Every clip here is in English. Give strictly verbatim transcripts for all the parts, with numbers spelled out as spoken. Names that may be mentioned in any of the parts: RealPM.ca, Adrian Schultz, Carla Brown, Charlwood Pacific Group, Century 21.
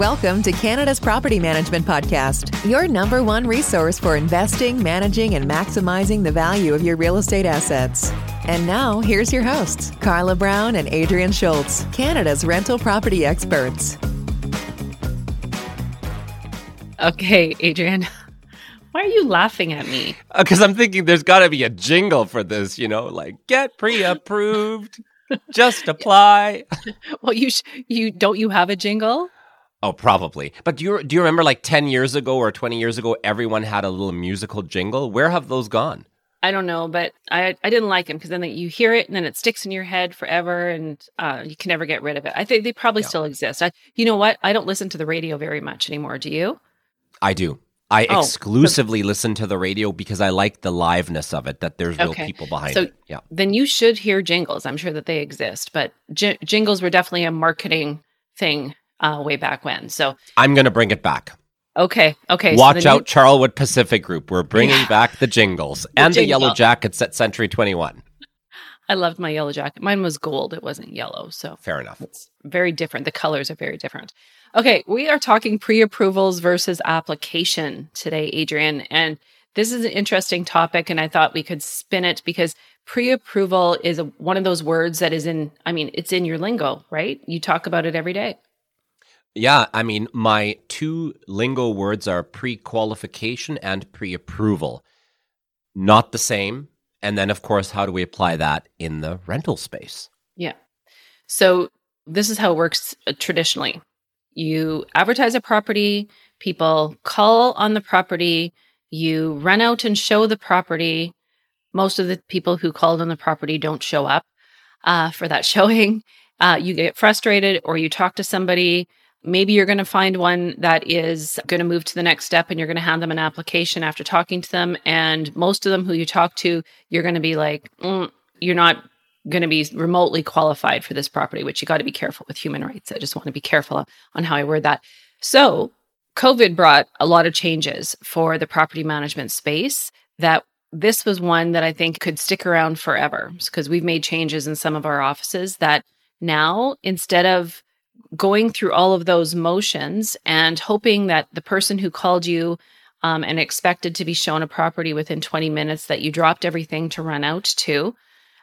Welcome to Canada's Property Management Podcast, your number one resource for investing, managing, and maximizing the value of your real estate assets. And now, here's your hosts, Carla Brown and Adrian Schultz, Canada's rental property experts. Okay, Adrian, why are you laughing at me? Because uh, I'm thinking there's got to be a jingle for this, you know, like get pre-approved, just apply. Well, you sh- you don't you have a jingle? Oh, probably. But do you do you remember like ten years ago or twenty years ago, everyone had a little musical jingle? Where have those gone? I don't know, but I, I didn't like them because then you hear it and then it sticks in your head forever and uh, you can never get rid of it. I think they probably yeah. still exist. I, you know what? I don't listen to the radio very much anymore. Do you? I do. I oh, exclusively so- listen to the radio because I like the liveness of it, that there's okay. real people behind so it. Yeah. Then you should hear jingles. I'm sure that they exist, but j- jingles were definitely a marketing thing uh, way back when. So I'm going to bring it back. Okay, okay. Watch so out, new- Charlwood Pacific Group. We're bringing yeah. back the jingles the and jingle. The yellow jackets at Century twenty-one. I loved my yellow jacket. Mine was gold. It wasn't yellow. So fair enough. It's very different. The colors are very different. Okay, we are talking pre-approvals versus application today, Adrian. And this is an interesting topic, and I thought we could spin it because pre-approval is a, one of those words that is in, I mean, it's in your lingo, right? You talk about it every day. Yeah, I mean, my two lingo words are pre-qualification and pre-approval. Not the same. And then, of course, how do we apply that in the rental space? Yeah. So this is how it works traditionally. You advertise a property, people call on the property, you run out and show the property. Most of the people who called on the property don't show up uh, for that showing. Uh, you get frustrated or you talk to somebody. Maybe you're going to find one that is going to move to the next step and you're going to hand them an application after talking to them. And most of them who you talk to, you're going to be like, mm, you're not going to be remotely qualified for this property, which you got to be careful with human rights. I just want to be careful on how I word that. So COVID brought a lot of changes for the property management space that this was one that I think could stick around forever because we've made changes in some of our offices that now, instead of going through all of those motions and hoping that the person who called you um, and expected to be shown a property within twenty minutes that you dropped everything to run out to,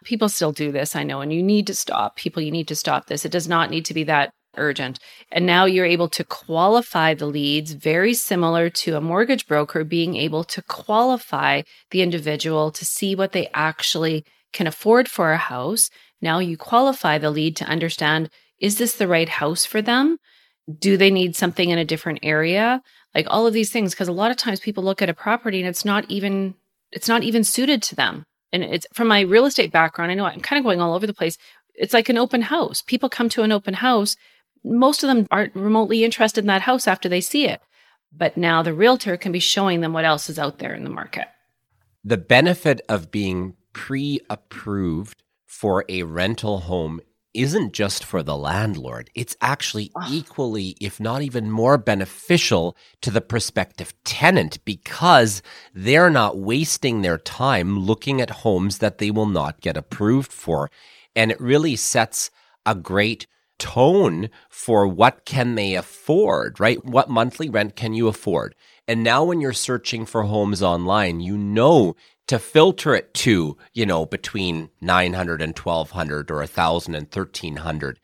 people still do this, I know, and you need to stop. People, you need to stop this. It does not need to be that urgent. And now you're able to qualify the leads, very similar to a mortgage broker being able to qualify the individual to see what they actually can afford for a house. Now you qualify the lead to understand, is this the right house for them? Do they need something in a different area? Like all of these things, because a lot of times people look at a property and it's not even it's not even suited to them. And it's from my real estate background, I know I'm kind of going all over the place. It's like an open house. People come to an open house. Most of them aren't remotely interested in that house after they see it. But now the realtor can be showing them what else is out there in the market. The benefit of being pre-approved for a rental home isn't just for the landlord. It's actually oh. equally, if not even more beneficial to the prospective tenant because they're not wasting their time looking at homes that they will not get approved for. And it really sets a great tone for what can they afford, right? What monthly rent can you afford? And now when you're searching for homes online, you know to filter it to, you know, between nine hundred and twelve hundred or one thousand and thirteen hundred.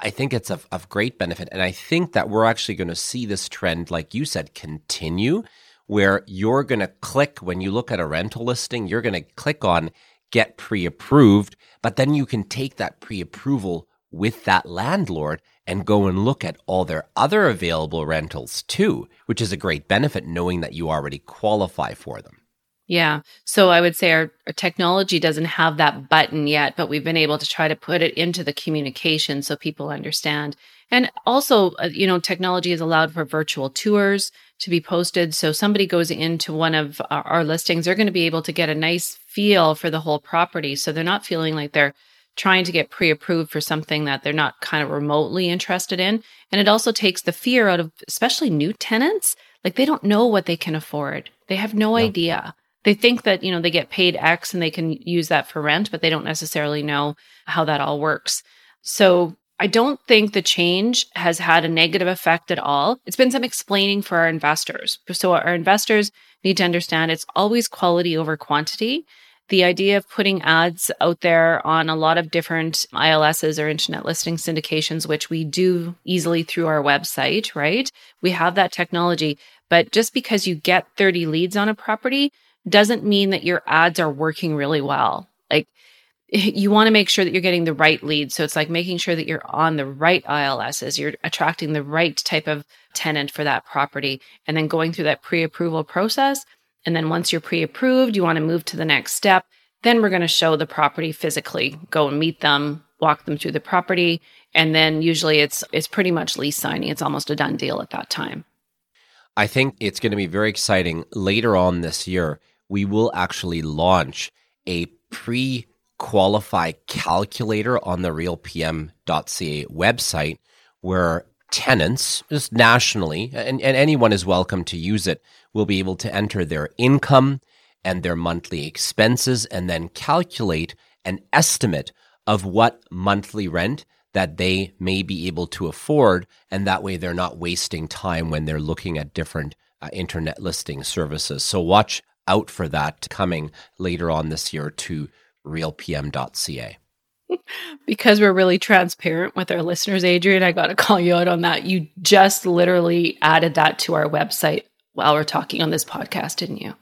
I think it's of, of great benefit. And I think that we're actually going to see this trend, like you said, continue, where you're going to click, when you look at a rental listing, you're going to click on get pre-approved, but then you can take that pre-approval with that landlord and go and look at all their other available rentals too, which is a great benefit knowing that you already qualify for them. Yeah. So I would say our, our technology doesn't have that button yet, but we've been able to try to put it into the communication so people understand. And also, you know, technology has allowed for virtual tours to be posted. So somebody goes into one of our, our listings, they're going to be able to get a nice feel for the whole property. So they're not feeling like they're trying to get pre-approved for something that they're not kind of remotely interested in. And it also takes the fear out of especially new tenants. Like they don't know what they can afford. They have no, no. idea. They think that, you know, they get paid X and they can use that for rent, but they don't necessarily know how that all works. So I don't think the change has had a negative effect at all. It's been some explaining for our investors. So our investors need to understand it's always quality over quantity. The idea of putting ads out there on a lot of different I L Ss or internet listing syndications, which we do easily through our website, right? We have that technology. But just because you get thirty leads on a property doesn't mean that your ads are working really well. Like, you want to make sure that you're getting the right leads. So it's like making sure that you're on the right I L Ss, you're attracting the right type of tenant for that property, and then going through that pre-approval process. And then once you're pre-approved, you want to move to the next step. Then we're going to show the property physically, go and meet them, walk them through the property. And then usually it's it's pretty much lease signing. It's almost a done deal at that time. I think it's going to be very exciting. Later on this year, we will actually launch a pre-qualify calculator on the real p m dot c a website where tenants, just nationally, and, and anyone is welcome to use it, will be able to enter their income and their monthly expenses and then calculate an estimate of what monthly rent that they may be able to afford. And that way they're not wasting time when they're looking at different uh, internet listing services. So watch out for that coming later on this year to real p m dot c a. Because we're really transparent with our listeners, Adrian, I got to call you out on that. You just literally added that to our website while we're talking on this podcast, didn't you?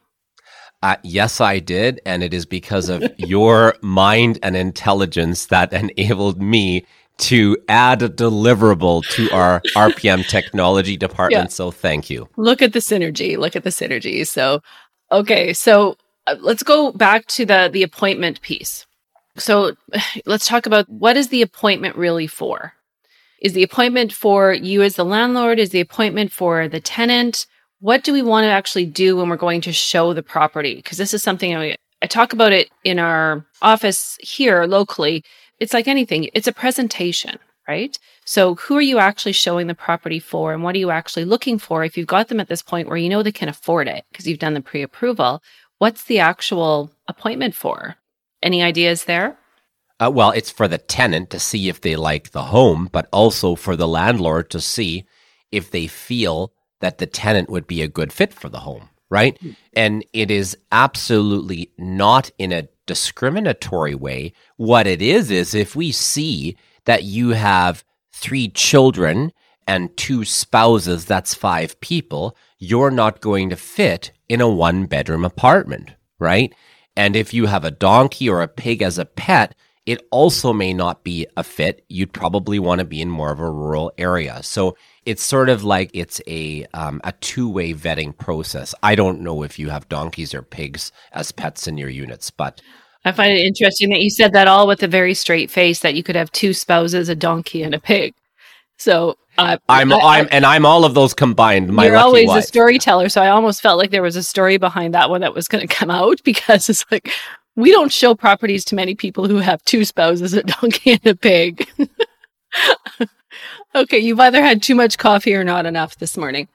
Uh, yes, I did. And it is because of your mind and intelligence that enabled me to add a deliverable to our R P M technology department. Yeah. So thank you. Look at the synergy. Look at the synergy. So, okay. So uh, let's go back to the the appointment piece. So let's talk about, what is the appointment really for? Is the appointment for you as the landlord? Is the appointment for the tenant? What do we want to actually do when we're going to show the property? Because this is something I, I talk about it in our office here locally. It's like anything. It's a presentation, right? So who are you actually showing the property for, and what are you actually looking for? If you've got them at this point where you know they can afford it because you've done the pre-approval, what's the actual appointment for? Any ideas there? Uh, well, it's for the tenant to see if they like the home, but also for the landlord to see if they feel that the tenant would be a good fit for the home, right? Mm-hmm. And it is absolutely not in a discriminatory way. What it is, is if we see that you have three children and two spouses, that's five people, you're not going to fit in a one-bedroom apartment, right? And if you have a donkey or a pig as a pet, it also may not be a fit. You'd probably want to be in more of a rural area. So it's sort of like it's a um, a two-way vetting process. I don't know if you have donkeys or pigs as pets in your units, but I find it interesting that you said that all with a very straight face, that you could have two spouses, a donkey and a pig. So uh, I'm, I, I'm, and I'm all of those combined. My you're always wife. A storyteller, so I almost felt like there was a story behind that one that was going to come out, because it's like, we don't show properties to many people who have two spouses, a donkey, and a pig. Okay, you've either had too much coffee or not enough this morning.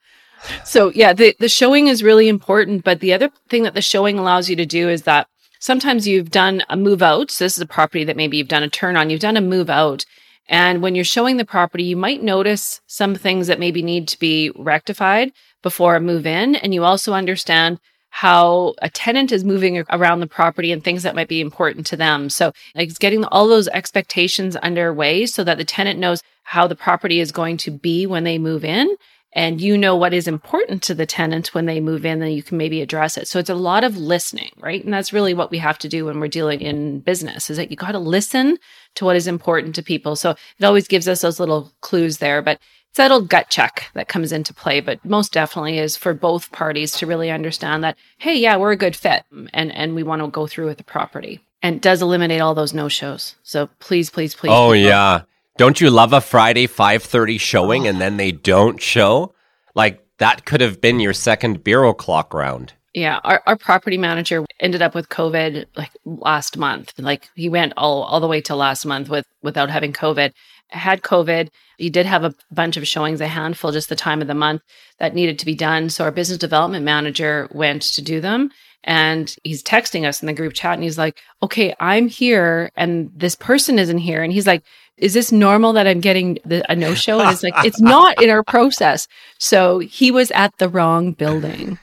So yeah, the the showing is really important. But the other thing that the showing allows you to do is that sometimes you've done a move out. So this is a property that maybe you've done a turn on, you've done a move out. And when you're showing the property, you might notice some things that maybe need to be rectified before a move in. And you also understand how a tenant is moving around the property and things that might be important to them. So it's getting all those expectations underway so that the tenant knows how the property is going to be when they move in. And you know what is important to the tenant when they move in, then you can maybe address it. So it's a lot of listening, right? And that's really what we have to do when we're dealing in business, is that you got to listen to what is important to people. So it always gives us those little clues there, but it's that old gut check that comes into play, but most definitely is for both parties to really understand that, hey, yeah, we're a good fit and, and we want to go through with the property. And it does eliminate all those no-shows. So please, please, please. Oh, yeah. Help. Don't you love a Friday five thirty showing and then they don't show? Like, that could have been your second bureau clock round. Yeah, our, our property manager ended up with COVID like last month. Like, he went all, all the way to last month with without having COVID. Had COVID. He did have a bunch of showings, a handful, just the time of the month that needed to be done. So our business development manager went to do them. And he's texting us in the group chat and he's like, okay, I'm here and this person isn't here. And he's like, is this normal that I'm getting the, a no-show? And it's like, it's not in our process. So he was at the wrong building.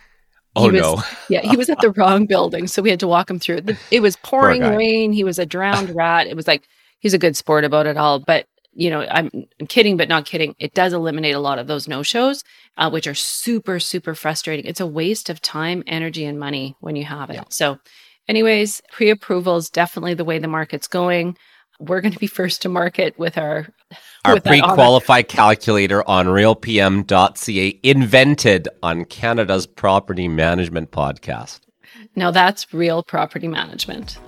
He oh, was, no. yeah, he was at the wrong building. So we had to walk him through. It was pouring rain. He was a drowned rat. It was like, he's a good sport about it all. But, you know, I'm, I'm kidding, but not kidding. It does eliminate a lot of those no-shows, uh, which are super, super frustrating. It's a waste of time, energy, and money when you have it. Yeah. So anyways, pre-approval is definitely the way the market's going. We're going to be first to market with our our with pre-qualified calculator on real p m dot c a, invented on Canada's Property Management Podcast. Now that's real property management.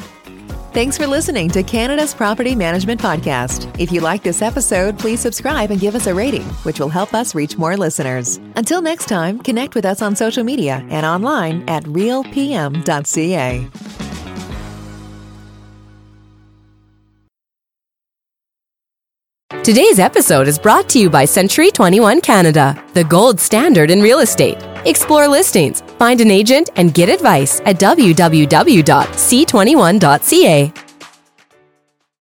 Thanks for listening to Canada's Property Management Podcast. If you like this episode, please subscribe and give us a rating, which will help us reach more listeners. Until next time, connect with us on social media and online at real p m dot c a. Today's episode is brought to you by Century twenty-one Canada, the gold standard in real estate. Explore listings, find an agent, and get advice at w w w dot c twenty-one dot c a.